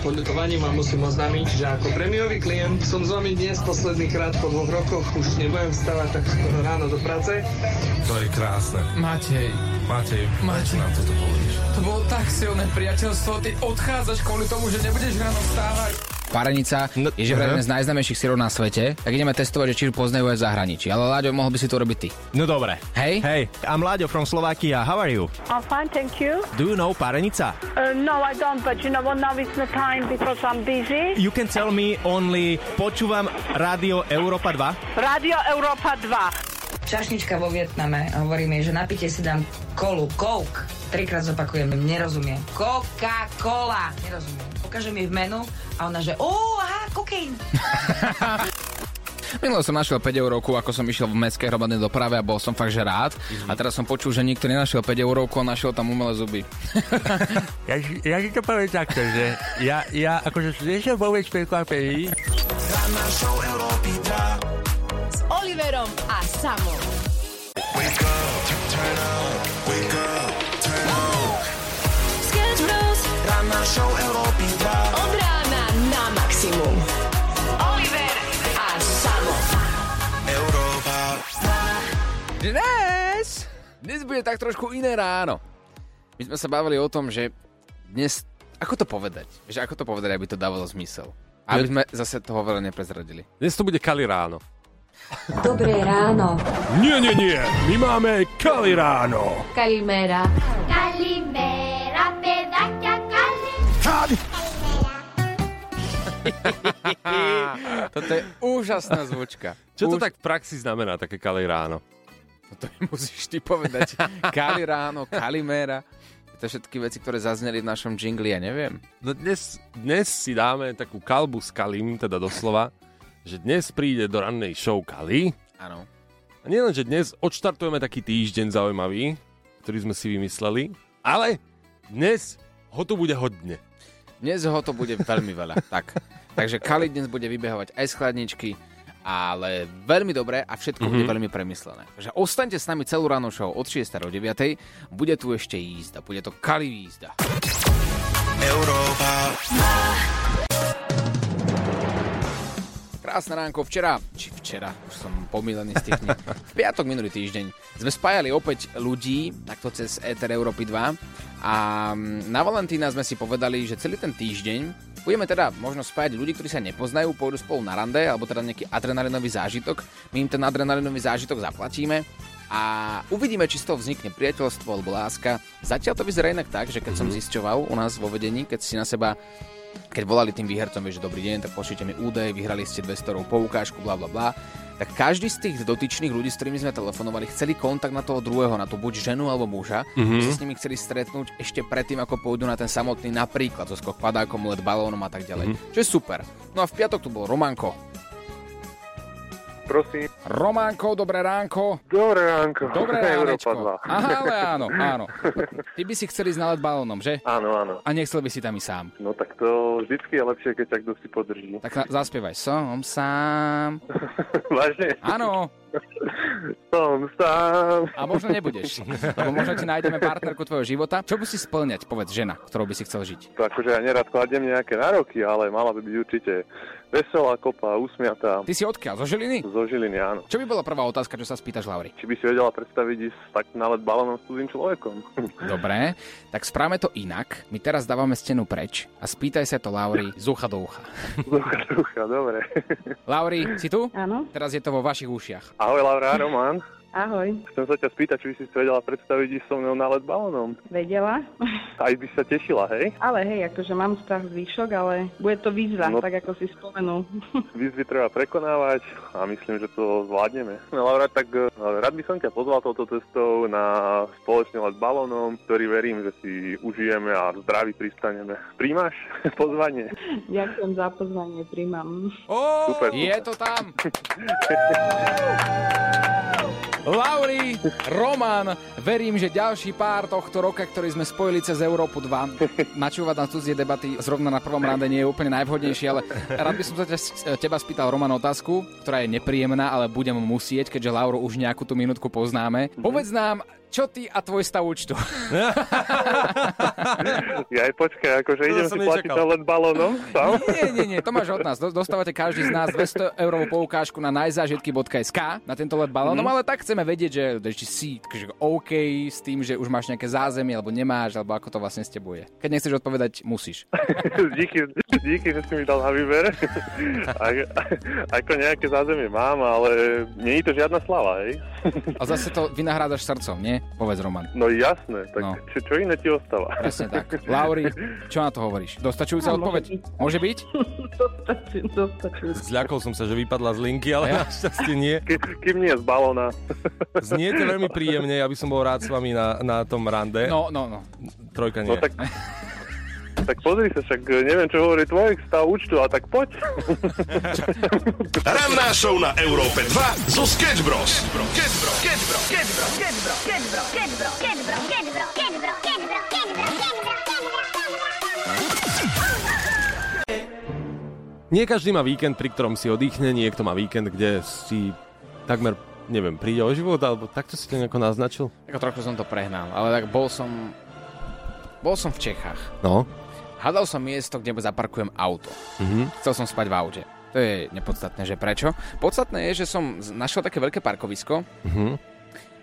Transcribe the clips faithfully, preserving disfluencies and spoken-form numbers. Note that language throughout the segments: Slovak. poľutovaním vám musím oznámiť, že ako prémiový klient som s vami dnes posledný krát po dvoch rokoch, už nebudem vstávať tak skoro ráno do práce. To je krásne. Matej. Matej, Matej, nám toto povieš. To bolo tak silné priateľstvo, ty odchádzaš kvôli tomu, že nebudeš ráno vstávať. Párenica no, je že vraj jeden z najznámejších syrov na svete, tak ideme testovať, že či ju poznajú aj v zahraničí. Ale Láďo, mohol by si to robiť ty. No dobre. Hej? Hej, I'm Láďo from Slovakia. How are you? I'm fine, thank you. Do you know Párenica? Uh, no, I don't, but you know what, now it's the time because I'm busy. You can tell me only, počúvam Rádio Európa dva. Rádio Európa dva. Čašnička vo Vietname, hovorím jej, že napite si dám kolu, Coke. Trikrát zopakujem, nerozumie. Coca-Cola, nerozumie. Ukážem jej v menu a ona, že ó, aha, kokain. Minulo som našiel päť eurovku, ako som išiel v mestskej hromadnej doprave a bol som fakt, že rád. A teraz som počul, že nikto nenašiel päť eurovku a našiel tam umelé zuby. ja, ja si to poviem takto, že ja, ja akože nešiel vôbec prekvapený. Rannashow Európy dva s Oliverom a Samom. Wake up, turn up, wake up, turn up. Sketch Bros. Ranná show Európy dva. Od rána na maximum. Oliver a Samo. Európa dva. Dnes, dnes bude tak trošku iné ráno. My sme sa bavili o tom, že dnes, ako to povedať? Že ako to povedať, aby to dávalo zmysel? Aby sme zase toho veľa neprezradili. Dnes to bude Kali ráno. Dobré ráno. Nie, nie, nie. My máme Kali ráno. Kalimera. Kalimera, pedaťa Kali. Kali. Toto je úžasná zvučka. Čo to Už... tak v praxi znamená, také Kali ráno? No to musíš ty povedať. Kali ráno, Kalimera. To všetky veci, ktoré zazneli v našom džingli, ja neviem. No dnes, dnes si dáme takú kalbu s Kalim, teda doslova. Že dnes príde do rannej show Kali. Áno. A nielen, že dnes odštartujeme taký týždeň zaujímavý, ktorý sme si vymysleli, ale dnes ho tu bude hodne. Dnes ho to bude veľmi veľa, tak. Takže Kali dnes bude vybehovať aj z chladničky, ale veľmi dobré a všetko mm-hmm. bude veľmi premyslené. Takže ostaňte s nami celú rannú show od šiestej do deviatej. Bude tu ešte jízda, bude to Kali jízda. Európa. Krásne ránko, včera, či včera, už som pomýlený z tých dní, v piatok minulý týždeň sme spájali opäť ľudí, takto cez éter Európy dva a na Valentína sme si povedali, že celý ten týždeň budeme teda možno spájať ľudí, ktorí sa nepoznajú, pôjdu spolu na rande, alebo teda nejaký adrenalinový zážitok, my im ten adrenalinový zážitok zaplatíme a uvidíme, či z toho vznikne priateľstvo alebo láska. Zatiaľ to vyzerá inak tak, že keď som zisťoval u nás vo vedení, keď si na seba... Keď volali tým výhercom, vieš, že dobrý deň, tak pošlite mi údaje, vyhrali ste dvesto eur poukážku, bla bla bla, tak každý z tých dotyčných ľudí, s ktorými sme telefonovali, chceli kontakt na toho druhého, na to buď ženu alebo muža, mm-hmm. si s nimi chceli stretnúť ešte predtým, ako pôjdu na ten samotný, napríklad so skok padákom, let balónom a tak ďalej. Mm-hmm. Čo je super. No a v piatok tu bol Románko. Prosím. Románko, dobré ránko. Dobré ránko. Dobré ránečko. Aha, ale áno, áno. Ty by si chceli ísť na let balónom, že? Áno, áno. A nechcel by si tam i sám. No tak to vždycky je lepšie, keď tak kto si podrží. Tak zaspievaj. Som sám. Vážne? Áno. Som sám. A možno nebudeš. Lebo možno ti nájdeme partnerku tvojho života. Čo by si splňať, povedz, žena, ktorou by si chcel žiť? To akože ja nerad kladiem nejaké nároky, ale mala by byť určite veselá, kopa, usmiatá. Ty si odkiaľ? Zo Žiliny? Zo Žiliny, áno. Čo by bola prvá otázka, čo sa spýtaš Lauri? Či by si vedela predstaviť ísť tak na let balónom s cudzým človekom? Dobre, tak správame to inak. My teraz dávame stenu preč a spýtaj sa to Lauri z ucha do ucha. Z ucha do ucha, dobre. Lauri, si tu? Áno. Teraz je to vo vašich ušiach. Ahoj Laura, Roman. Ahoj. Chcem sa ťa spýtať, či by si si vedela predstaviť ísť so mnou na let balónom. Vedela. Aj by sa tešila, hej? Ale hej, akože mám strach zvyšok, ale bude to výzva, no, tak ako si spomenul. Výzvy treba prekonávať a myslím, že to zvládneme. No, Laura, tak rád by som ťa pozval touto cestou na spoločný let balónom, ktorý verím, že si užijeme a zdraví pristaneme. Príjmaš pozvanie? Ďakujem za pozvanie, príjmam. Ó, je to tam! Lauri, Roman, verím, že ďalší pár tohto roka, ktorý sme spojili cez Európu dva. Načúvať na cudzie debaty zrovna na prvom rande nie je úplne najvhodnejšie, ale rád by som sa teba spýtal, Roman, otázku, ktorá je nepríjemná, ale budem musieť, keďže Lauru už nejakú tú minútku poznáme. Povedz nám, Čo ty a tvoj stav účtu? Jaj, počkaj, akože idem si platiť len balónom? Sám? Nie, nie, nie, to máš od nás. Dostávate každý z nás dvesto eurovú poukážku na najzážitky bodka es ká na tento let balónom, mm. ale tak chceme vedieť, že, že si že OK s tým, že už máš nejaké zázemie, alebo nemáš, alebo ako to vlastne s tebou je. Keď nechceš odpovedať, musíš. díky, díky, že si mi dal na výber. Ako nejaké zázemie mám, ale nie je to žiadna sláva, hej? A zase to vynahrádaš srdcom, nie? Povedz, Roman. No jasné, tak no. Čo, čo iné ti ostáva? Presne tak. Lauri, čo na to hovoríš? Dostačujúca odpoveď? Môže byť? Dostačí, dostačujúca. Zľakol som sa, že vypadla z linky, ale ja? Našťastie nie. Ke, kým nie, z balóna. Zniete veľmi príjemne, ja by som bol rád s vami na, na tom rande. No, no, no. Trojka nie. No, tak... Tak pozri sa, však neviem, čo hovorí tvoj stav účtu, a tak poď. Ranná show na Európe dva zo Sketch Bros. Nie každý má víkend, pri ktorom si oddychne, niekto má víkend, kde si takmer... neviem, príde o život, alebo takto si to nejako naznačil? Ako trochu som to prehnal, ale tak bol som... Bol som v Čechách. No. Hľadal som miesto, kde zaparkujem auto. Mm-hmm. Chcel som spať v aute. To je nepodstatné, že prečo. Podstatné je, že som našiel také veľké parkovisko mm-hmm.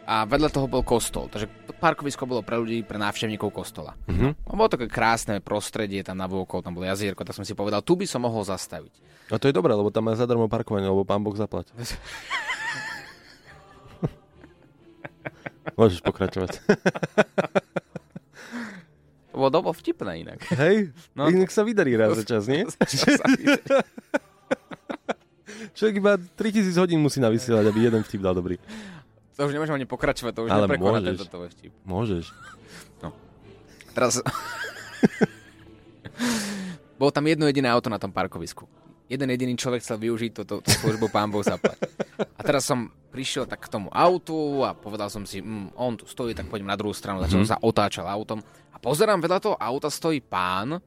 a vedľa toho bol kostol. Takže parkovisko bolo pre ľudí, pre návštevníkov kostola. Mm-hmm. Bolo také krásne prostredie, tam navôkol, tam bolo jazierko, tak som si povedal, tu by som mohol zastaviť. A to je dobré, lebo tam má zadarmo parkovanie, lebo pán Boh zaplať. Môžeš pokračovať. Vodovo vtipné inak. Hej, no. Inak sa vydarí raz za čas, nie? Človek iba tritisíc hodín musí navysielať, aby jeden vtip dal dobrý. To už nemôžem ani pokračovať, to už ale neprekoná môžeš. Tento vtip. Môžeš. No. Teraz... Bolo tam jedno jediné auto na tom parkovisku. Jeden jediný človek chcel využiť túto službu pán Boh zaplať. A teraz som prišiel tak k tomu autu a povedal som si, mm, on tu stojí, tak poďme na druhú stranu. Začal mm-hmm. sa otáčal autom. A pozerám, vedľa toho auta stojí pán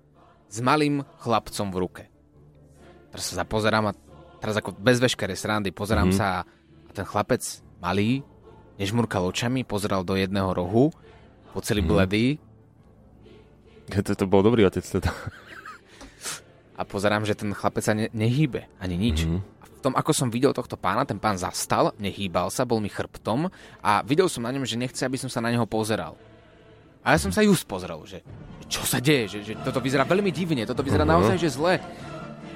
s malým chlapcom v ruke. Teraz sa pozerám a teraz ako bez veškerej srandy pozerám mm-hmm. sa a ten chlapec malý, nežmurkal očami, pozeral do jedného rohu, po celý mm-hmm. bledý. To, to bol dobrý otec teda. A pozerám, že ten chlapec sa ne, nehýbe, ani nič. Mm-hmm. V tom, ako som videl tohto pána, ten pán zastal, nehýbal sa, bol mi chrbtom a videl som na ňom, že nechce, aby som sa na neho pozeral. A ja som sa just pozrel, že čo sa deje, že, že toto vyzerá veľmi divne, toto vyzerá uh-huh. naozaj, že zle.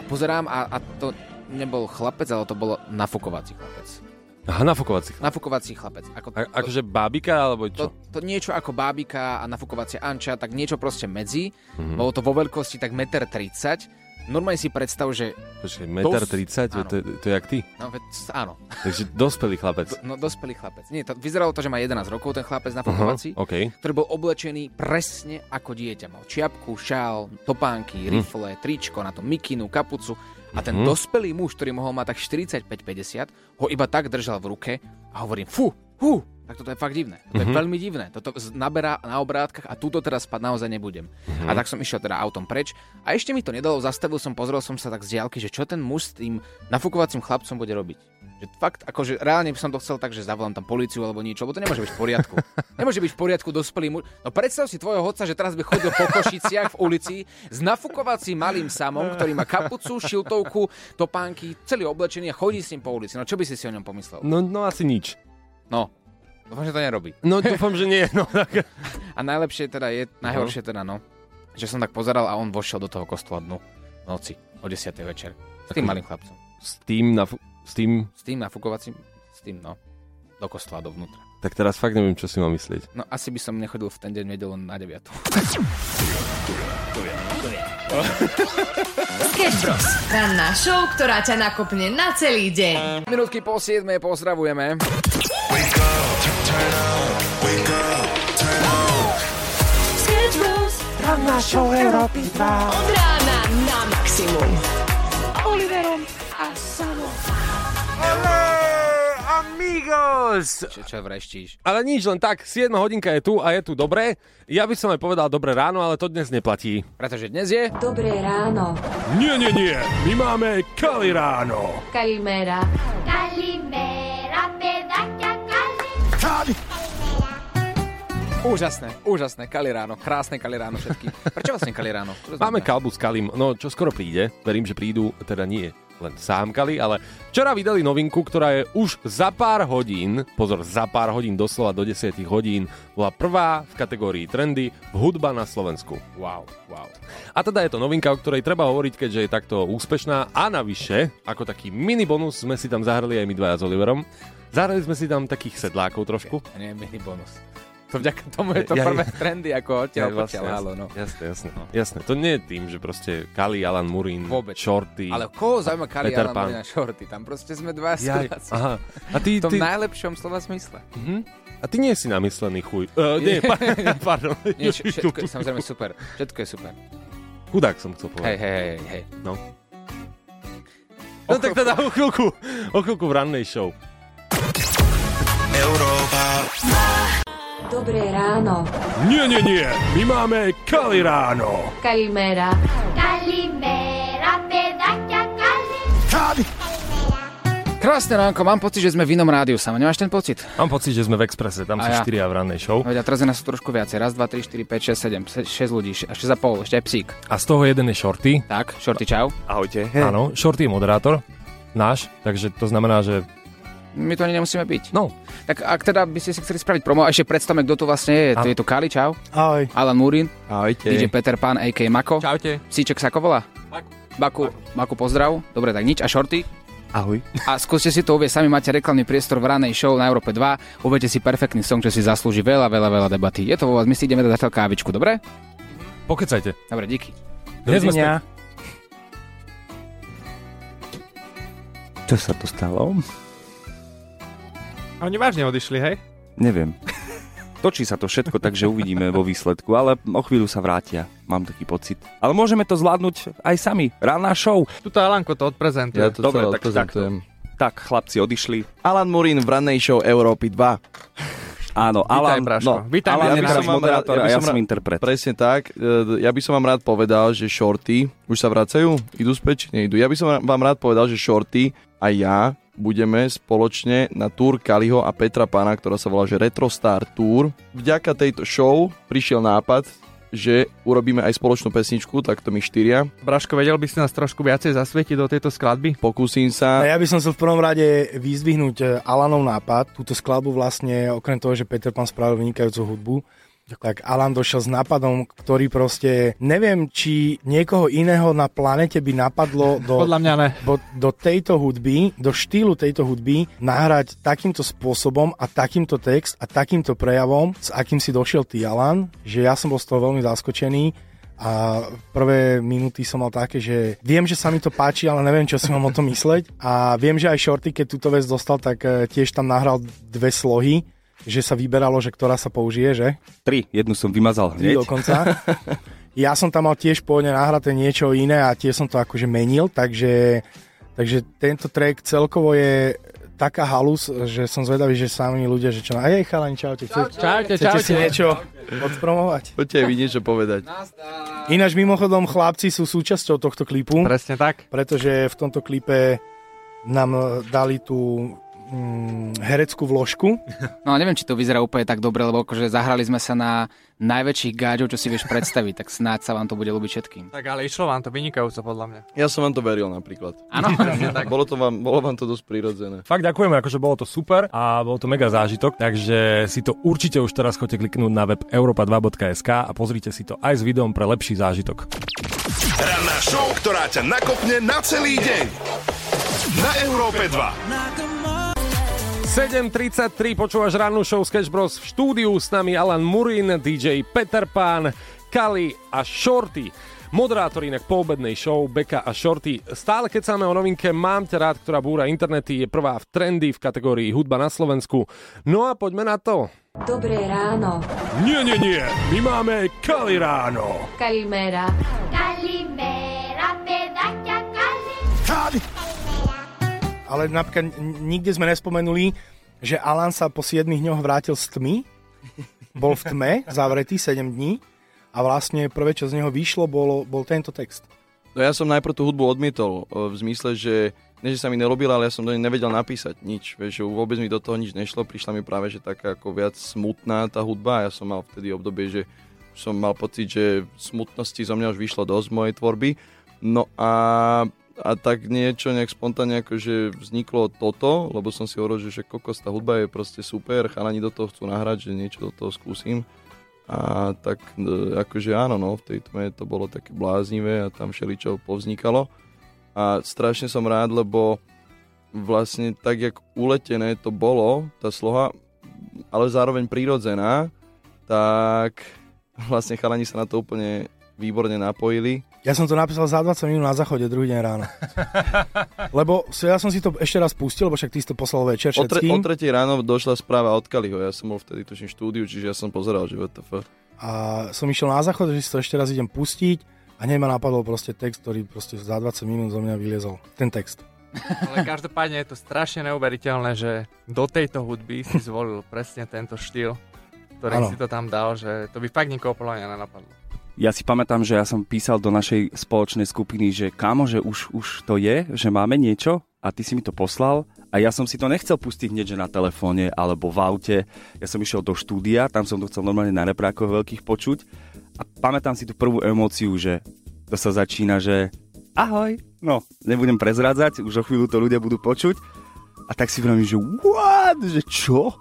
Pozerám a, a to nebol chlapec, ale to bolo nafukovací chlapec. Aha, nafukovací chlapec. Nafukovací chlapec. Ako, to, a, akože bábika, alebo čo? To, to niečo ako bábika a nafukovacie anča, tak niečo proste medzi. Uh-huh. Bolo to vo veľkosti tak jeden tridsať. Normálne si predstav, že... Počkej, jeden tridsať, dos... to, to je jak ty? No, veď, áno. Takže dospelý chlapec. Do, no, dospelý chlapec. Nie, to, vyzeralo to, že má jedenásť rokov ten chlapec na fotovací, uh-huh, okay. ktorý bol oblečený presne ako dieťa. Mal čiapku, šál, topánky, rifle, mm. tričko, na tom mikinu, kapucu. A ten mm-hmm. dospelý muž, ktorý mohol mať tak štyridsaťpäť päťdesiat, ho iba tak držal v ruke a hovorím, fú, hú, tak toto je fakt divné. To mm-hmm. je veľmi divné. Toto naberá na obrátkach a túto teraz spad naozaj nebudem. Mm-hmm. A tak som išiel teda autom preč a ešte mi to nedalo, zastavil som, pozrel som sa tak z diaľky, že čo ten muž s tým nafukovacím chlapcom bude robiť. Že fakt, akože reálne by som to chcel tak, že zavolám tam políciu alebo niečo, lebo to nemôže byť v poriadku. Nemôže byť v poriadku dospelý muž. No predstav si tvojho otca, že teraz by chodil po Košiciach v ulici s nafukovacím malým samom, ktorý má kapucu, šiltovku, topánky, celý oblečený a chodí s ním po ulici. No čo by si si o ňom pomyslel? No, no asi nič. No, dúfam, že to nerobí. No dúfam, že nie. No, tak... A najlepšie teda je, najhoršie teda no, že som tak pozeral a on vošiel do toho kostola dnu v noci o desiatej večer. S tým malým chlapcom. S tým nafu... S tým? S tým nafukovacím, s tým no, do kostola dovnútra. Tak teraz fakt neviem, čo si mám myslieť. No asi by som nechodil v ten deň vedel len na deviatu. Sketch Bros. Ranná show, ktorá ťa nakopne na celý deň. Minútky po siedmej pozdravujeme. Sketch Bros. Ranná show Európy dva. Od rána na maximum. Oliverom a Samo. Amigos! Čo, čo vreštíš? Ale nič, len tak, siedma hodinka je tu a je tu dobré. Ja by som aj povedal dobré ráno, ale to dnes neplatí. Pretože dnes je... Dobré ráno. Nie, nie, nie. My máme Kali ráno. Kalimera. Kalimera, pedaťa Kali. Kali. Kalimera. Úžasné, úžasné, Kali ráno, krásne Kali ráno všetky. Prečo vlastne Kali ráno? Máme Kalbu s Kalim, no čo skoro príde, verím, že prídu, teda nie len sám Kali, ale včera vydali novinku, ktorá je už za pár hodín, pozor, za pár hodín, doslova do desať hodín, bola prvá v kategórii trendy hudba na Slovensku. Wow, wow. A teda je to novinka, o ktorej treba hovoriť, keďže je takto úspešná a navyše, ako taký mini bonus sme si tam zahrali aj my dvaja s Oliverom. Zahrali sme si tam takých sedlákov trošku. Ja, nie, mini bonus. To vďaka tomu je to ja, prvé ja, trendy, ako odtiaľ ja, potiaľ, halo, no. Jasné, jasné, no. Jasné, to nie je tým, že proste Kali, Alan Murin, vôbec. Shorty. Ale koho zaujíma Kali, Peter Alan Murin a Shorty? Tam proste sme dva ja, Slováci. Aha. A ty, v tom ty... najlepšom slova smysle. Mhm. A ty nie si namyslený chuj. Uh, nie, pardon. Nie, všetko je samozrejme super. Všetko je super. Chudák som chcel povedať. Hej, hej, hej, hej. No. No tak teda o chvíľku, o chvíľku v rannej show. Európa. Dobré ráno. Nie, nie, nie. My máme Kali ráno. Kalimera. Kalimera, pedaťa Kali. Kali. Krásne ránko, mám pocit, že sme v inom rádiu sama. Nemáš ten pocit? Mám pocit, že sme v Expresse, tam sú ja. štyria v rannej show. Veď a teraz je nás trošku viacej. Raz, dva, tri, štyri, päť, šesť, sedem, šesť ľudí, šesť a pol, ešte aj psík. A z toho jeden je Shorty. Tak, Shorty, čau. Ahojte. Hey. Áno, Shorty je moderátor náš, takže to znamená, že... My to ani nemusíme byť. No. Tak ak teda by ste si chceli spraviť promo, ešte predstavme, kto to vlastne je. A... To je to Kali, čau. Ahoj. Alan Murin. Ahojte. dý džej Peter Pan, á ká á. Mako. Čaute. Psíček sa ako volá? Baku. Baku. Baku, pozdrav. Dobre, tak nič. A Shorty? Ahoj. A skúste si to uvieť, sami máte reklamný priestor v ranej show na Európe dva. Uvedete si perfektný song, čo si zaslúži veľa, veľa, veľa debaty. Je to vo vás, my si ideme dať zatiaľ kávičku, dobre? Pokecajte. Dobre, díky. Dovidenia. Čo sa tu stalo? A oni vážne odišli, hej? Neviem. Točí sa to všetko, takže uvidíme vo výsledku, ale o chvíľu sa vrátia. Mám taký pocit. Ale môžeme to zvládnuť aj sami. Ranná show. Tuto Alanko to odprezentuje. Ja to dobre, tak odprezentujem. Tak, chlapci odišli. Alan Murin v rannej show Európy dva. Áno, Alan. Vítaj, Braško. No, vítaj, Alan ja je teraz moderátor ja a ja som interpret. Presne tak. Ja by som vám rád povedal, že Shorty... Už sa vracajú? Idú späť? Neidú. Ja by som vám rád povedal, že Shorty a ja... budeme spoločne na túr Kaliho a Petra Pana, ktorá sa volá že Retro Star Tour. Vďaka tejto show prišiel nápad, že urobíme aj spoločnú pesničku, takto my štyria. Braško, vedel by si nás trošku viacej zasvietiť do tejto skladby? Pokúsim sa. Ja by som chcel v prvom rade vyzdvihnúť Alanov nápad. Túto skladbu vlastne, okrem toho, že Peter Pan spravil vynikajúcu hudbu, tak Alan došiel s nápadom, ktorý proste, neviem, či niekoho iného na planete by napadlo do, podľa mňa ne. do, do tejto hudby, do štýlu tejto hudby nahrať takýmto spôsobom a takýmto text a takýmto prejavom, s akým si došiel ty, Alan, že ja som bol z toho veľmi zaskočený. A prvé minúty som mal také, že viem, že sa mi to páči, ale neviem, čo si mám o tom mysleť. A viem, že aj Shorty, keď túto vec dostal, tak tiež tam nahral dve slohy, že sa vyberalo, že ktorá sa použije, že? Tri, jednu som vymazal hneď. Tri dokonca. Ja som tam mal tiež pôvodne nahraté niečo iné a tiež som to akože menil, takže, takže tento track celkovo je taká halus, že som zvedavý, že sami ľudia, že čo... Aj jej chalani, čaute. Čaute, čaute. Chcete si niečo odpromovať? Poďte mi niečo povedať. Ináč mimochodom chlapci sú súčasťou tohto klipu. Presne tak. Pretože v tomto klipe nám dali tú... hereckú vložku. No a neviem, či to vyzerá úplne tak dobre, lebo akože zahrali sme sa na najväčších gáďov, čo si vieš predstaviť, tak snáď sa vám to bude ľúbiť všetkým. Tak ale išlo vám to vynikajúco, podľa mňa. Ja som vám to veril napríklad. Áno. bolo, to vám, bolo vám to dosť prirodzené. Fakt ďakujeme, akože bolo to super a bol to mega zážitok, takže si to určite už teraz chodte kliknúť na web europa dva bodka es ká a pozrite si to aj s videom pre lepší zážitok. Ranná show, ktorá ťa nakopne na celý deň. Na Európe dva. sedem tridsaťtri, počúvaš rannú show Sketch Bros. V štúdiu s nami Alan Murin, dý džej Peter Pan, Kali a Shorty. Moderátor inak poobednej show Beka a Shorty. Stále keď sa máme o novinke Mám ťa rád, ktorá búra internety, je prvá v trendy v kategórii hudba na Slovensku. No a poďme na to. Dobré ráno. Nie, nie, nie, my máme Kali ráno. Kalimera. Kalimera, pedaťa Kali. Kali. Ale napríklad nikde sme nespomenuli, že Alan sa po siedmich dňoch vrátil z tmy. Bol v tme, zavretý sedem dní a vlastne prvé, čo z neho vyšlo, bolo, bol tento text. No ja som najprv tú hudbu odmietol v zmysle, že nie že sa mi nerobila, ale ja som do nej nevedel napísať nič, vieš, že vôbec mi do toho nič nešlo, prišla mi práve, že taká ako viac smutná tá hudba, ja som mal vtedy obdobie, že som mal pocit, že smutnosti zo mňa už vyšlo dosť z mojej tvorby, no a, a tak niečo nejak spontánne akože vzniklo toto, lebo som si hovoril, že kokos, tá hudba je proste super, chalani do toho chcú nahrať, že niečo do toho skúsim. A tak akože áno, no, v tej tme to bolo také bláznivé a tam všeličo povznikalo a strašne som rád, lebo vlastne tak, jak uletené to bolo, tá sloha, ale zároveň prírodzená, tak vlastne chalani sa na to úplne výborne napojili. Ja som to napísal za dvadsať minút na záchode, druhý deň ráno. Lebo ja som si to ešte raz pustil, lebo však ty si to poslal večer všetkým. O, tre, o tretej ráno došla správa od Kaliho, ja som bol vtedy tuším štúdiu, čiže ja som pozeral, že vé té ef. A som išiel na záchod, že si to ešte raz idem pustiť a hneď ma napadol proste text, ktorý proste za dvadsať minút zo mňa vyliezol. Ten text. Ale každopádne je to strašne neuveriteľné, že do tejto hudby si zvolil presne tento štýl, ktorý ano. Si to tam dal, že to by fakt nikoho poľa nenapadlo. Ja si pamätám, že ja som písal do našej spoločnej skupiny, že kámo, že už, už to je, že máme niečo a ty si mi to poslal a ja som si to nechcel pustiť hneď, že na telefóne alebo v aute. Ja som išiel do štúdia, tam som to chcel normálne na reprákoch veľkých počuť a pamätám si tú prvú emóciu, že to sa začína, že ahoj, no nebudem prezrádzať, už o chvíľu to ľudia budú počuť a tak si vravím, že what, že čo?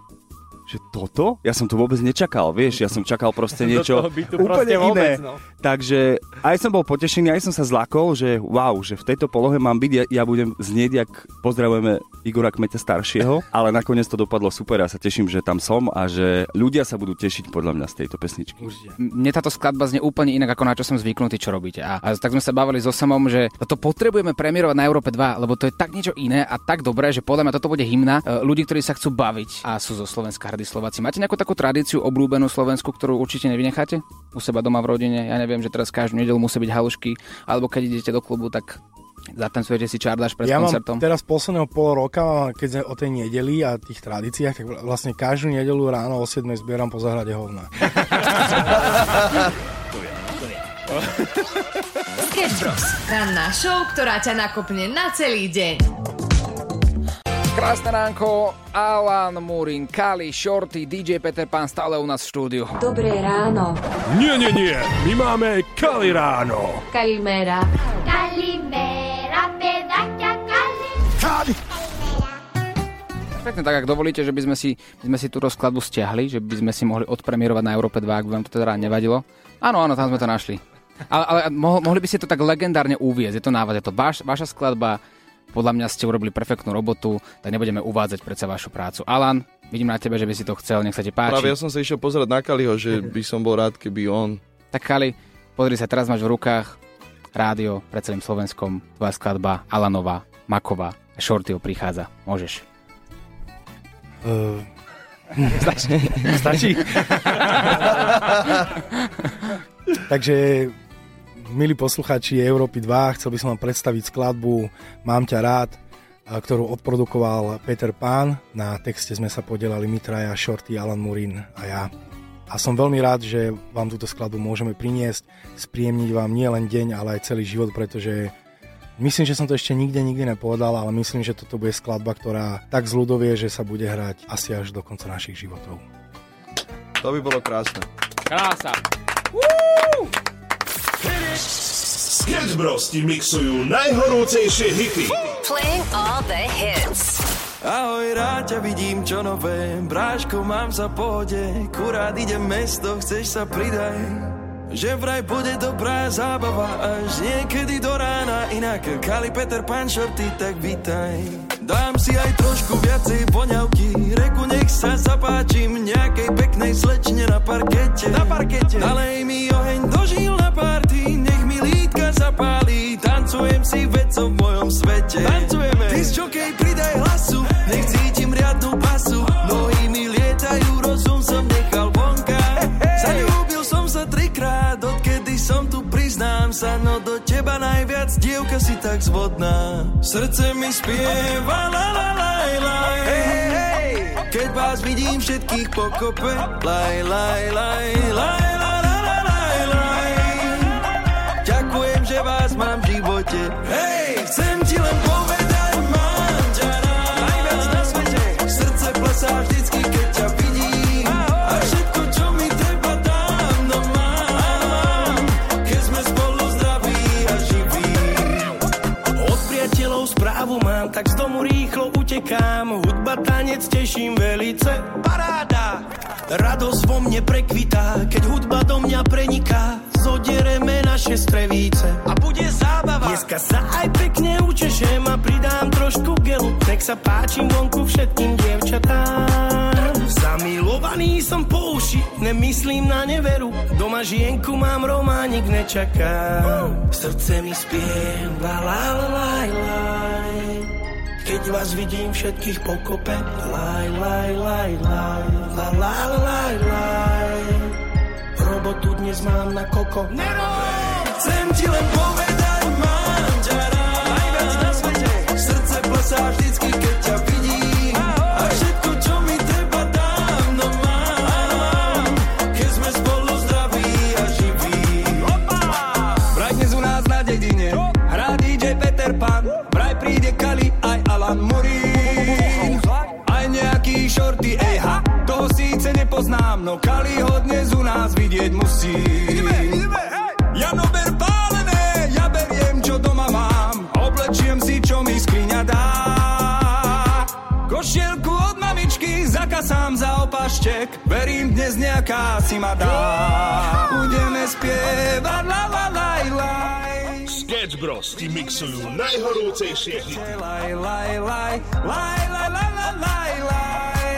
Že toto? Ja som to vôbec nečakal, vieš, ja som čakal proste niečo úplne iné. No. Takže aj som bol potešený, aj som sa zlakol, že wow, že v tejto polohe mám byť, ja, ja budem znieť, jak pozdravujeme Igora Kmeta staršieho, ale nakoniec to dopadlo super a ja sa teším, že tam som a že ľudia sa budú tešiť podľa mňa z tejto pesničky. Určite. Mne táto skladba znie úplne inak, ako na čo som zvyknutý, čo robíte. A, a tak sme sa bavili so Samom, že toto potrebujeme premiérovať na Európe dva, lebo to je tak niečo iné a tak dobré, že podľa mňa toto bude hymna ľudí, ktorí sa chcú baviť a sú zo Slovenska hrdí Slováci. Máte nejakú takú tradíciu obľúbenú slovensku, ktorú určite nevynecháte? U seba doma v rodine. Ja neviem, že teraz každú nedeľu musí byť halušky, alebo keď idete do klubu, tak zatancujete si čardáš pred ja koncertom. Ja mám teraz posledného pol roka, keď sme o tej nedeli a tých tradíciách, tak vlastne každú nedeľu ráno o siedmej zbieram po záhrade hovna. Sketch Bros. Ranná show, ktorá ťa nakopne na celý deň. Krásne ránko, Alan Murin, Kali, Shorty, dý džej Peter Pan stále u nás v štúdiu. Dobré ráno. Nie, nie, nie, my máme Kali ráno. Kalimera. Kalimera, pedaťa Kali. Kali. Perfektne, tak ak dovolíte, že by sme si, by sme si tú rozkladbu stiahli, že by sme si mohli odpremierovať na Európe dva, ak by vám to teda nevadilo. Áno, áno, tam sme to našli. Ale, ale mohli by ste to tak legendárne uviezť, je to návod, je to vaš, vaša skladba. Podľa mňa ste urobili perfektnú robotu, tak nebudeme uvádzať predsa vašu prácu. Alan, vidím na tebe, že by si to chcel, nech sa ti páči. Práve ja som sa išiel pozerať na Kaliho, že by som bol rád, keby on. Tak Kali, pozri sa, teraz máš v rukách rádio pred celým Slovenskom, tvoja skladba Alanova, Maková, Shortyho prichádza. Môžeš. Uh... Stačí? Stačí? Takže... Milí poslucháči Európy dva, chcel by som vám predstaviť skladbu Mám ťa rád, ktorú odprodukoval Peter Pan. Na texte sme sa podielali my traja, Shorty, Alan Murin a ja. A som veľmi rád, že vám túto skladbu môžeme priniesť, spríjemniť vám nie len deň, ale aj celý život, pretože myslím, že som to ešte nikde, nikdy nepovedal, ale myslím, že toto bude skladba, ktorá tak zľudovie, že sa bude hrať asi až do konca našich životov. To by bolo krásne. Krása. Woo! Sketch Bros ti mixujú najhorúcejšie hity. Playing all the hits. Ahoj, rád ťa vidím, čo nové. Bráško, mám sa pohode. Kurát idem mesto, chceš sa pridaj. Že vraj bude dobrá zábava až niekedy do rána. Inak Kali, Peter Pan, Shorty, tak vítaj. Dám si aj trošku viacej poňavky. Reku, nech sa zapáčim nejakej peknej slečne na parkete. Na parkete. Nalej mi oheň do žil na party. Nech mi lítka zapálí. Tancujem si vecou v mojom svete. Tancujeme. Ty z čokej pridaj hlasu. Nech cítim riadnu pasu. Nohy mi lietajú, rozum som nechal vonka. Zajúbil som sa trikrát, odkedy som tu, priznám sa, no do teba najviac, dievka, si tak zvodná. Srdce mi spieva la la laj laj, keď vás vidím všetkých pokope, laj laj laj laj laj laj laj. Ďakujem, že vás mám v živote, hej, chcem ti len povedať, tanec teším velice, paráda. Radosť vo mne prekvitá, keď hudba do mňa preniká. Zodereme naše strevíce a bude zábava. Dneska sa aj pekne učešem a pridám trošku gelu. Nech sa páčim vonku všetkým dievčatám. Zamilovaný som po uši, nemyslím na neveru. Doma žienku mám, románik nečakám. Srdce mi spieva la la la. Keď vás vidím všetkých pokope, laj, laj, laj, laj, la, la, laj, laj. Robotu dnes mám na koko. Nerob! Chcem ti len povedať, mám ťa rád. Najviac na svete. Srdce plesá vždycky, keď ťa vidím. Ahoj. A všetko, čo mi treba, dávno mám. Keď sme spolu zdraví a živí. Vraj dnes u nás na dedine hrá dý džej Peter Pan. Vraj príde Kali aj Alan Murin, aj nejaký Shorty, ejha, toho síce nepoznám, no Kaliho dnes u nás vidieť musím. Ideme, ideme, hej! Ja no ber pálené, ja beriem, čo doma mám, oblečiem si, čo mi skriňa dá. Košielku od mamičky zakasám za opašček, verím, dnes nejaká si ma dá. Budeme spievať la la laj laj. Sketch Bros ti mixujú najhorúcejšie hity. Laj, laj, laj, laj, laj, laj, laj, laj.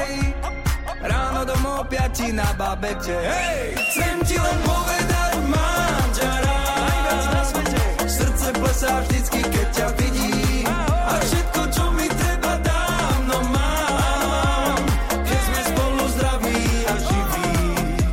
Ráno domov piati na babete. Hej! Chcem ti len povedať, mám ťa rád. Najviac na svete. Srdce plesá vždycky, keď ťa vidím. A všetko, čo mi treba, dávno mám. Keď sme spolu zdraví a živí.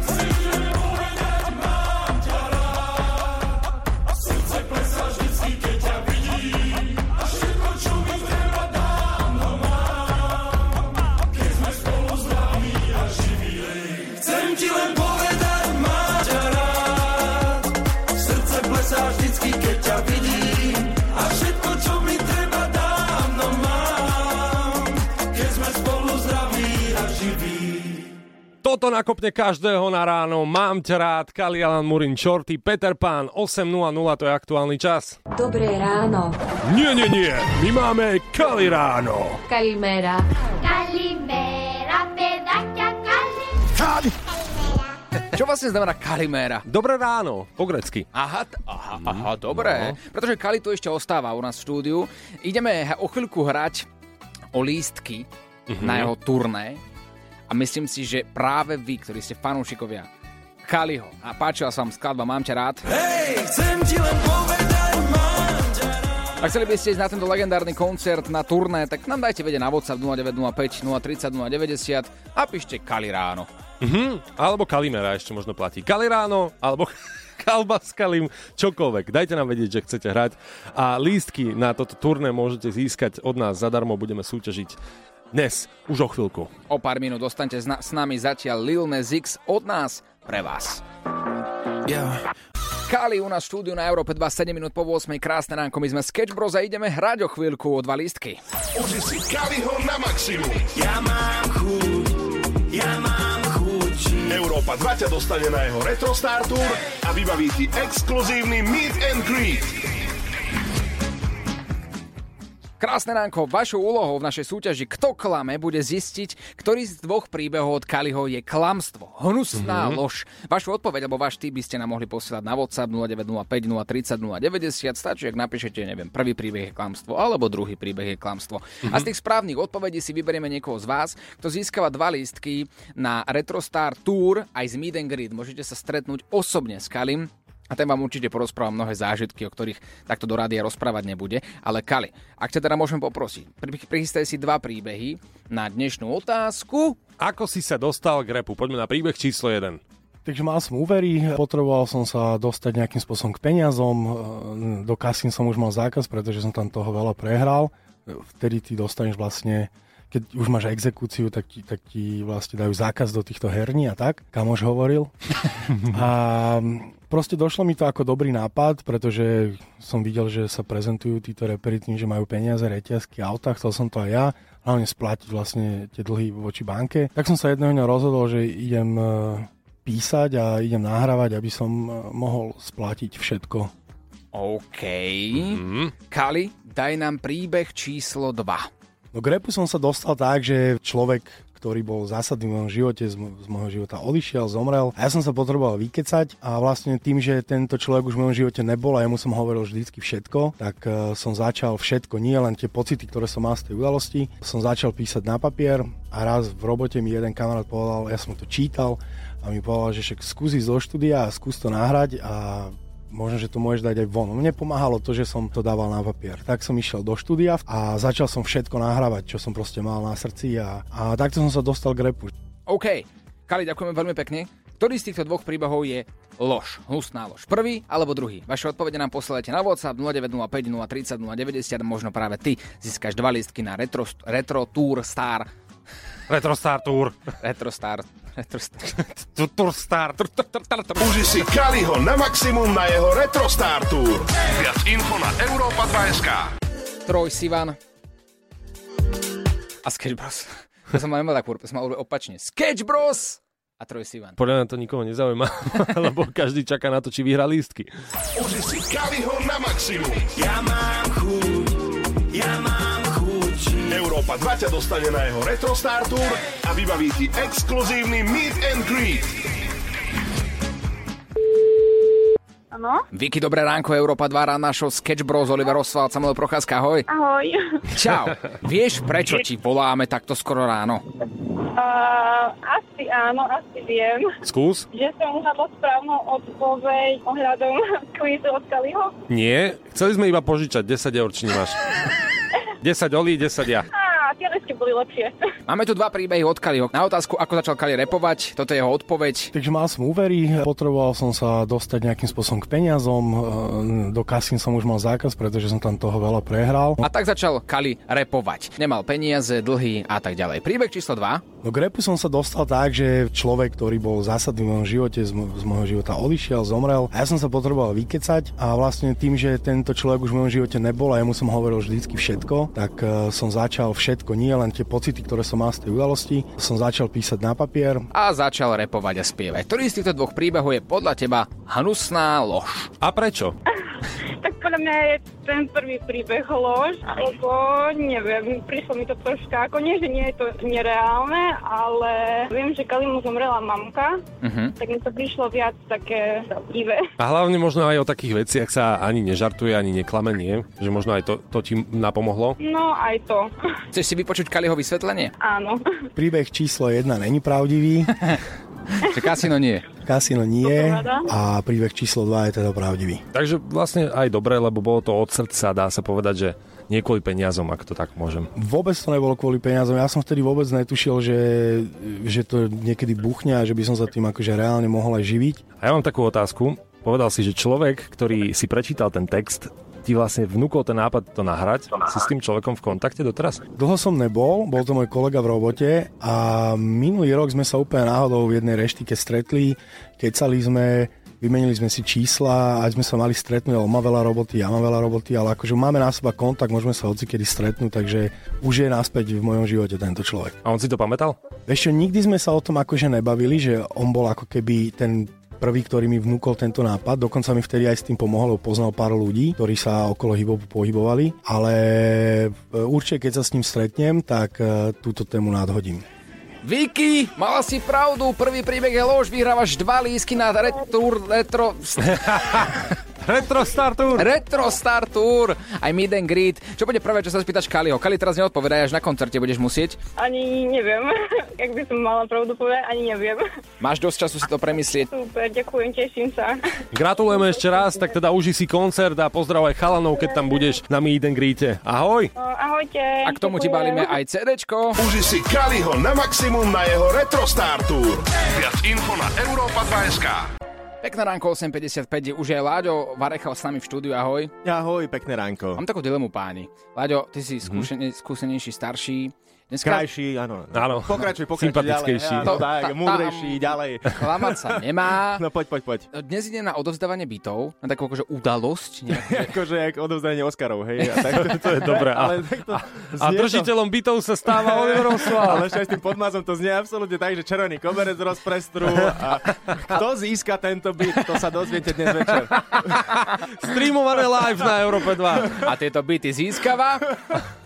Chcem ti len povedať, mám ťa rád. Srdce plesá vždycky, keď ťa vidím. A všetko, čo mi treba, dávno mám. Keď sme spolu zdraví a živí. Chcem ti len povedať, mám ťa rád. Srdce plesá vždycky, keď ťa vidím. A všetko, čo mi treba, dávno mám. Keď sme spolu zdraví a živí. Toto nakopne každého na ráno. Mám ťa rád, Kali, Alan Murin, Shorty, Peter Pan, osem nula nula, to je aktuálny čas. Dobré ráno. Nie, nie, nie, my máme Kali ráno. Kalimera. Kalimera, pedaťa Kali. Kali. Čo vlastne znamená Kaliméra? Dobré ráno, po grecky. Aha, t- aha, aha, dobre. Pretože Kali tu ešte ostáva u nás v štúdiu. Ideme o chvíľku hrať o lístky na jeho turné. A myslím si, že práve vy, ktorí ste fanúšikovia Kaliho a páčila sa vám skladba Mám ťa rád, Hej, chcem ti len povedať, mám ťa rád. a chceli by ste ísť na tento legendárny koncert na turné, tak nám dajte vedieť na WhatsApp nula deväť nula päť, nula tri nula, nula deväť nula a píšte Kali ráno. Mhm, alebo Kalimera ešte možno platí. Kali ráno, alebo KALBA S KALIM, čokoľvek. Dajte nám vedieť, že chcete hrať. A lístky na toto turné môžete získať od nás zadarmo, budeme súťažiť dnes, už o chvíľku. O pár minút dostanete zna- s nami zatiaľ Lil Nas X od nás pre vás. Yeah. Kali u nás v štúdiu na Európe dva, sedem minút po ôsmej, krásne ránko, my sme Sketch Bros a ideme hrať o chvíľku o dva lístky. Uži si Kaliho na maximum. Ja mám chuť, ja mám chuť. Európa dva ťa dostane na jeho Retro Star Tour a vybaví ti exkluzívny meet and greet. Krásne ránko, vašou úlohou v našej súťaži Kto klame bude zistiť, ktorý z dvoch príbehov od Kaliho je klamstvo. Hnusná mm-hmm. lož. Vašu odpoveď alebo váš tip by ste nám mohli posielať na WhatsApp nula deväť nula päť, nula tridsať, nula deväťdesiat. Stačí, ak napíšete, neviem, prvý príbeh je klamstvo alebo druhý príbeh je klamstvo. Mm-hmm. A z tých správnych odpovedí si vyberieme niekoho z vás, kto získava dva lístky na Retro Star Tour aj z Meet and Greet. Môžete sa stretnúť osobne s Kalim. A ten vám určite porozpráva mnohé zážitky, o ktorých takto do rádia rozprávať nebude. Ale Kali, ak ťa teda môžem poprosiť, prichystaj si dva príbehy na dnešnú otázku. Ako si sa dostal k rapu? Poďme na príbeh číslo jeden. Takže mal som úvery, potreboval som sa dostať nejakým spôsobom k peniazom. Do kasín som už mal zákaz, pretože som tam toho veľa prehral. Vtedy ty dostaneš vlastne, keď už máš exekúciu, tak ti, tak ti vlastne dajú zákaz do týchto herní a tak. Kamoš hovoril. A proste došlo mi to ako dobrý nápad, pretože som videl, že sa prezentujú títo reperi tým, že majú peniaze, reťazky, auta. Chcel som to aj ja, hlavne splatiť vlastne tie dlhy voči banke. Tak som sa jedného dňa rozhodol, že idem písať a idem nahrávať, aby som mohol splatiť všetko. OK. Mm-hmm. Kali, daj nám príbeh číslo dva. No k rapu som sa dostal tak, že človek, ktorý bol zásadný v mojom živote, z, m- z môjho života odišiel, zomrel. A ja som sa potreboval vykecať a vlastne tým, že tento človek už v mojom živote nebol a ja mu som hovoril vždycky všetko, tak uh, som začal všetko, nie len tie pocity, ktoré som mal z tej udalosti. Som začal písať na papier a raz v robote mi jeden kamarát povedal, ja som to čítal a mi povedal, že však skúsi zo štúdia a skús to nahrať a možno, že to môžeš dať aj von. Mne pomáhalo to, že som to dával na papier. Tak som išiel do štúdia a začal som všetko nahrávať, čo som proste mal na srdci a, a takto som sa dostal k rapu. OK, Kali, ďakujeme veľmi pekne. Ktorý z týchto dvoch príbehov je lož, hustná lož? Prvý alebo druhý? Vaše odpovede nám posielajte na WhatsApp nula deväť nula päť, nula tridsať, nula deväťdesiat. Možno práve ty získaš dva lístky na Retro, retro Tour Star. Retro Star Tour. Retro Star Retro Star. Uži si Kaliho na maximum na jeho Retro Star Tour. Viac info na Európa dva bodka es ká. Troj Sivan a Sketch Bros. To som mal nemal takú, som mal opačne. Sketch Bros a Troj Sivan. Podľa mňa to nikoho nezaujíma, lebo každý čaká na to, či vyhrá lístky. Uži si Kaliho na maximum. Ja mám chuť, ja mám Európa dva ťa dostane na jeho Retro Star Tour a vybaví ti exkluzívny meet and greet. Áno? Vicky, dobré ránko, Európa dva, Rannashow, Sketch Bros, Oliver Oswald, Samuel Procházka, ahoj. Ahoj. Čau. Vieš, prečo ti voláme takto skoro ráno? Uh, asi áno, asi viem. Skús? Že som uhadla správnu odpoveď ohľadom kvízu od Kaliho? Nie, chceli sme iba požičať desať eur, či nemáš. desať olí, desať ja. Á, tie lesky boli lepšie. Máme tu dva príbehy od Kaliho. Na otázku, ako začal Kali repovať, toto je jeho odpoveď. Takže mal som úvery, potreboval som sa dostať nejakým spôsobom k peniazom, do kasín som už mal zákaz, pretože som tam toho veľa prehral. A tak začal Kali repovať. Nemal peniaze, dlhy a tak ďalej. Príbeh číslo dva. No k rapu som sa dostal tak, že človek, ktorý bol zásadný v mojom živote, z, m- z môjho života odišiel, zomrel a ja som sa potreboval vykecať a vlastne tým, že tento človek už v mojom živote nebol a ja mu som hovoril vždycky všetko, tak uh, som začal všetko, nie len tie pocity, ktoré som mal z tej udalosti, som začal písať na papier. A začal repovať a spievať. Ktorý z týchto dvoch príbehov je podľa teba hnusná lož? A prečo? Tak podľa mňa je ten prvý príbeh lož, lebo neviem, prišlo mi to troška, ako nie, že nie je to nereálne, ale viem, že Kalimu zomrela mamka, uh-huh. Tak mi to prišlo viac také ive. A hlavne možno aj o takých veciach sa ani nežartuje, ani neklame, nie? Že možno aj to, to ti napomohlo? No, aj to. Chceš si vypočuť Kaliho vysvetlenie? Áno. Príbeh číslo jedna není pravdivý. Kasino nie. Kasino nie a príbeh číslo dva je teda pravdivý. Takže vlastne aj dobre, lebo bolo to od srdca, dá sa povedať, že nie kvôli peniazom, ak to tak môžem. Vôbec to nebolo kvôli peniazom. Ja som vtedy vôbec netušil, že, že to niekedy buchne a že by som sa tým akože reálne mohol aj živiť. A ja mám takú otázku. Povedal si, že človek, ktorý si prečítal ten text, ti vlastne vnúkol ten nápad to nahrať. Si s tým človekom v kontakte doteraz? Dlho som nebol, bol to môj kolega v robote a minulý rok sme sa úplne náhodou v jednej reštike stretli, kecali sme, vymenili sme si čísla a sme sa mali stretnúť, on má veľa roboty, ja mám veľa roboty, ale akože máme na seba kontakt, môžeme sa hocikedy stretnúť, takže už je naspäť v mojom živote tento človek. A on si to pamätal? Ešte nikdy sme sa o tom akože nebavili, že on bol ako keby ten prvý, ktorý mi vnúkol tento nápad. Dokonca mi vtedy aj s tým pomohol, lebo poznal pár ľudí, ktorí sa okolo hip-hopu pohybovali, ale určite, keď sa s ním stretnem, tak túto tému nadhodím. Vicky, mala si pravdu, prvý príbeh je lož, vyhrávaš dva lístky na Retro... retro... Retro Star Tour. Retro Star Tour. Aj meet and greet. Čo bude prvé, čo sa spýtaš Kaliho? Kali, teraz neodpovedaj, až na koncerte budeš musieť. Ani neviem. Ak by som mala pravdu povedať, ani neviem. Máš dosť času si to premyslieť. Super, ďakujem, teším sa. Gratulujeme ešte raz, tak teda uži si koncert a pozdrav aj chalanov, keď tam budeš na meet and greete. Ahoj. O, ahojte. A k tomu ďakujem. Ti balíme aj CDčko. Uži si Kaliho na maximum na jeho Retro Star Tour. Viac info na Európa dva bodka es ká. Pekné ránko, osem päťdesiatpäť, už je Láďo Varechal s nami v štúdiu, ahoj. Ahoj, pekné ránko. Mám takú dilemu, páni. Láďo, ty si skúsenej, skúsenejší, starší. Dneska... Krajší, áno. áno. Pokračuj, pokračuj. Sympatickejší. Áno, to, tak, tá, múdrejší, ďalej. Klamať sa nemá. No poď, poď, poď. Dnes ide na odovzdávanie bytov, na takú akože udalosť. Akože jak odovzdávanie Oscarov, hej. A tak to, to je dobré. Ale takto a držiteľom to... bytov sa stáva Oliver Oswald. Ale ešte aj s tým podmazom to znie absolútne tak, že červený koberec rozprestrú. A kto získa tento byt, to sa dozviete dnes večer. Streamované live na Európe dva. A tieto byty získava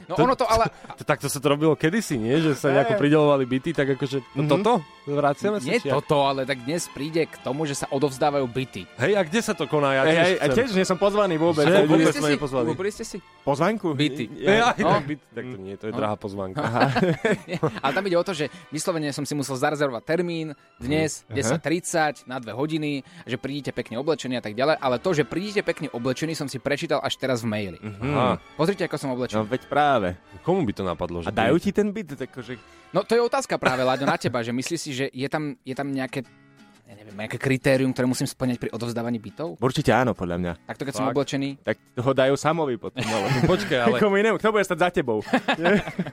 No to, ono to ale... To, to, takto sa to robilo kedysi, nie? Že sa nejako pridelovali byty, tak akože no, mm-hmm. toto? Vraciame sa? Nie čiak? Toto, ale tak dnes príde k tomu, že sa odovzdávajú byty. Hej, a kde sa to koná? Ja tiež, hej, a tiež nie som pozvaný vôbec. Že, vôbec ste si, pozvaný. Vôbec ste si? Pozvanku? Byty. Ja, ja, no. tak, byty. Tak to nie, to je no. drahá pozvanka. Ale tam ide o to, že vyslovene som si musel zarezervovať termín dnes desať tridsať na dve hodiny, že prídete pekne oblečení a tak ďalej, ale to, že prídete pekne oblečení, som si prečítal až teraz v maili. Pozrite, ako som oblečený. No, veď práve. Komu by to napadlo? Že a dajú ti ten byt? Takože... No to je otázka práve, Láďo, na teba, že myslíš si, že je tam, je tam nejaké, ja neviem, nejaké kritérium, ktoré musím splňať pri odovzdávaní bytov? Určite áno, podľa mňa. Tak to, keď Fakt. som oblečený? Tak ho dajú samovi potom. Ale... Počkaj, ale... Komu inému, kto bude stať za tebou?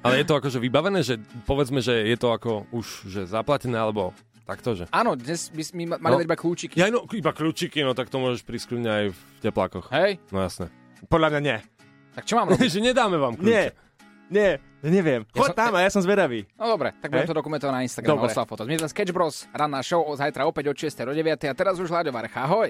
Ale je to akože vybavené, že povedzme, že je to ako už že zaplatené, alebo... Taktože. Áno, dnes by sme mali no. iba kľúčiky. Ja, no, iba kľúčiky, no tak to môžeš priskúňať aj v teplákoch. Hej? No jasné. Podľa mňa nie. Tak čo mám robiť? Že nedáme vám kľúče. Nie, nie, neviem. Ja Chod som... tam a ja som zvedavý. No dobre, tak budem to dokumentovať na Instagram. Dobre. Oslav foto. My sme Sketch Bros. Ranná show zajtra opäť od šiestej do deviatej. A teraz už Láďo Varechal. Ahoj.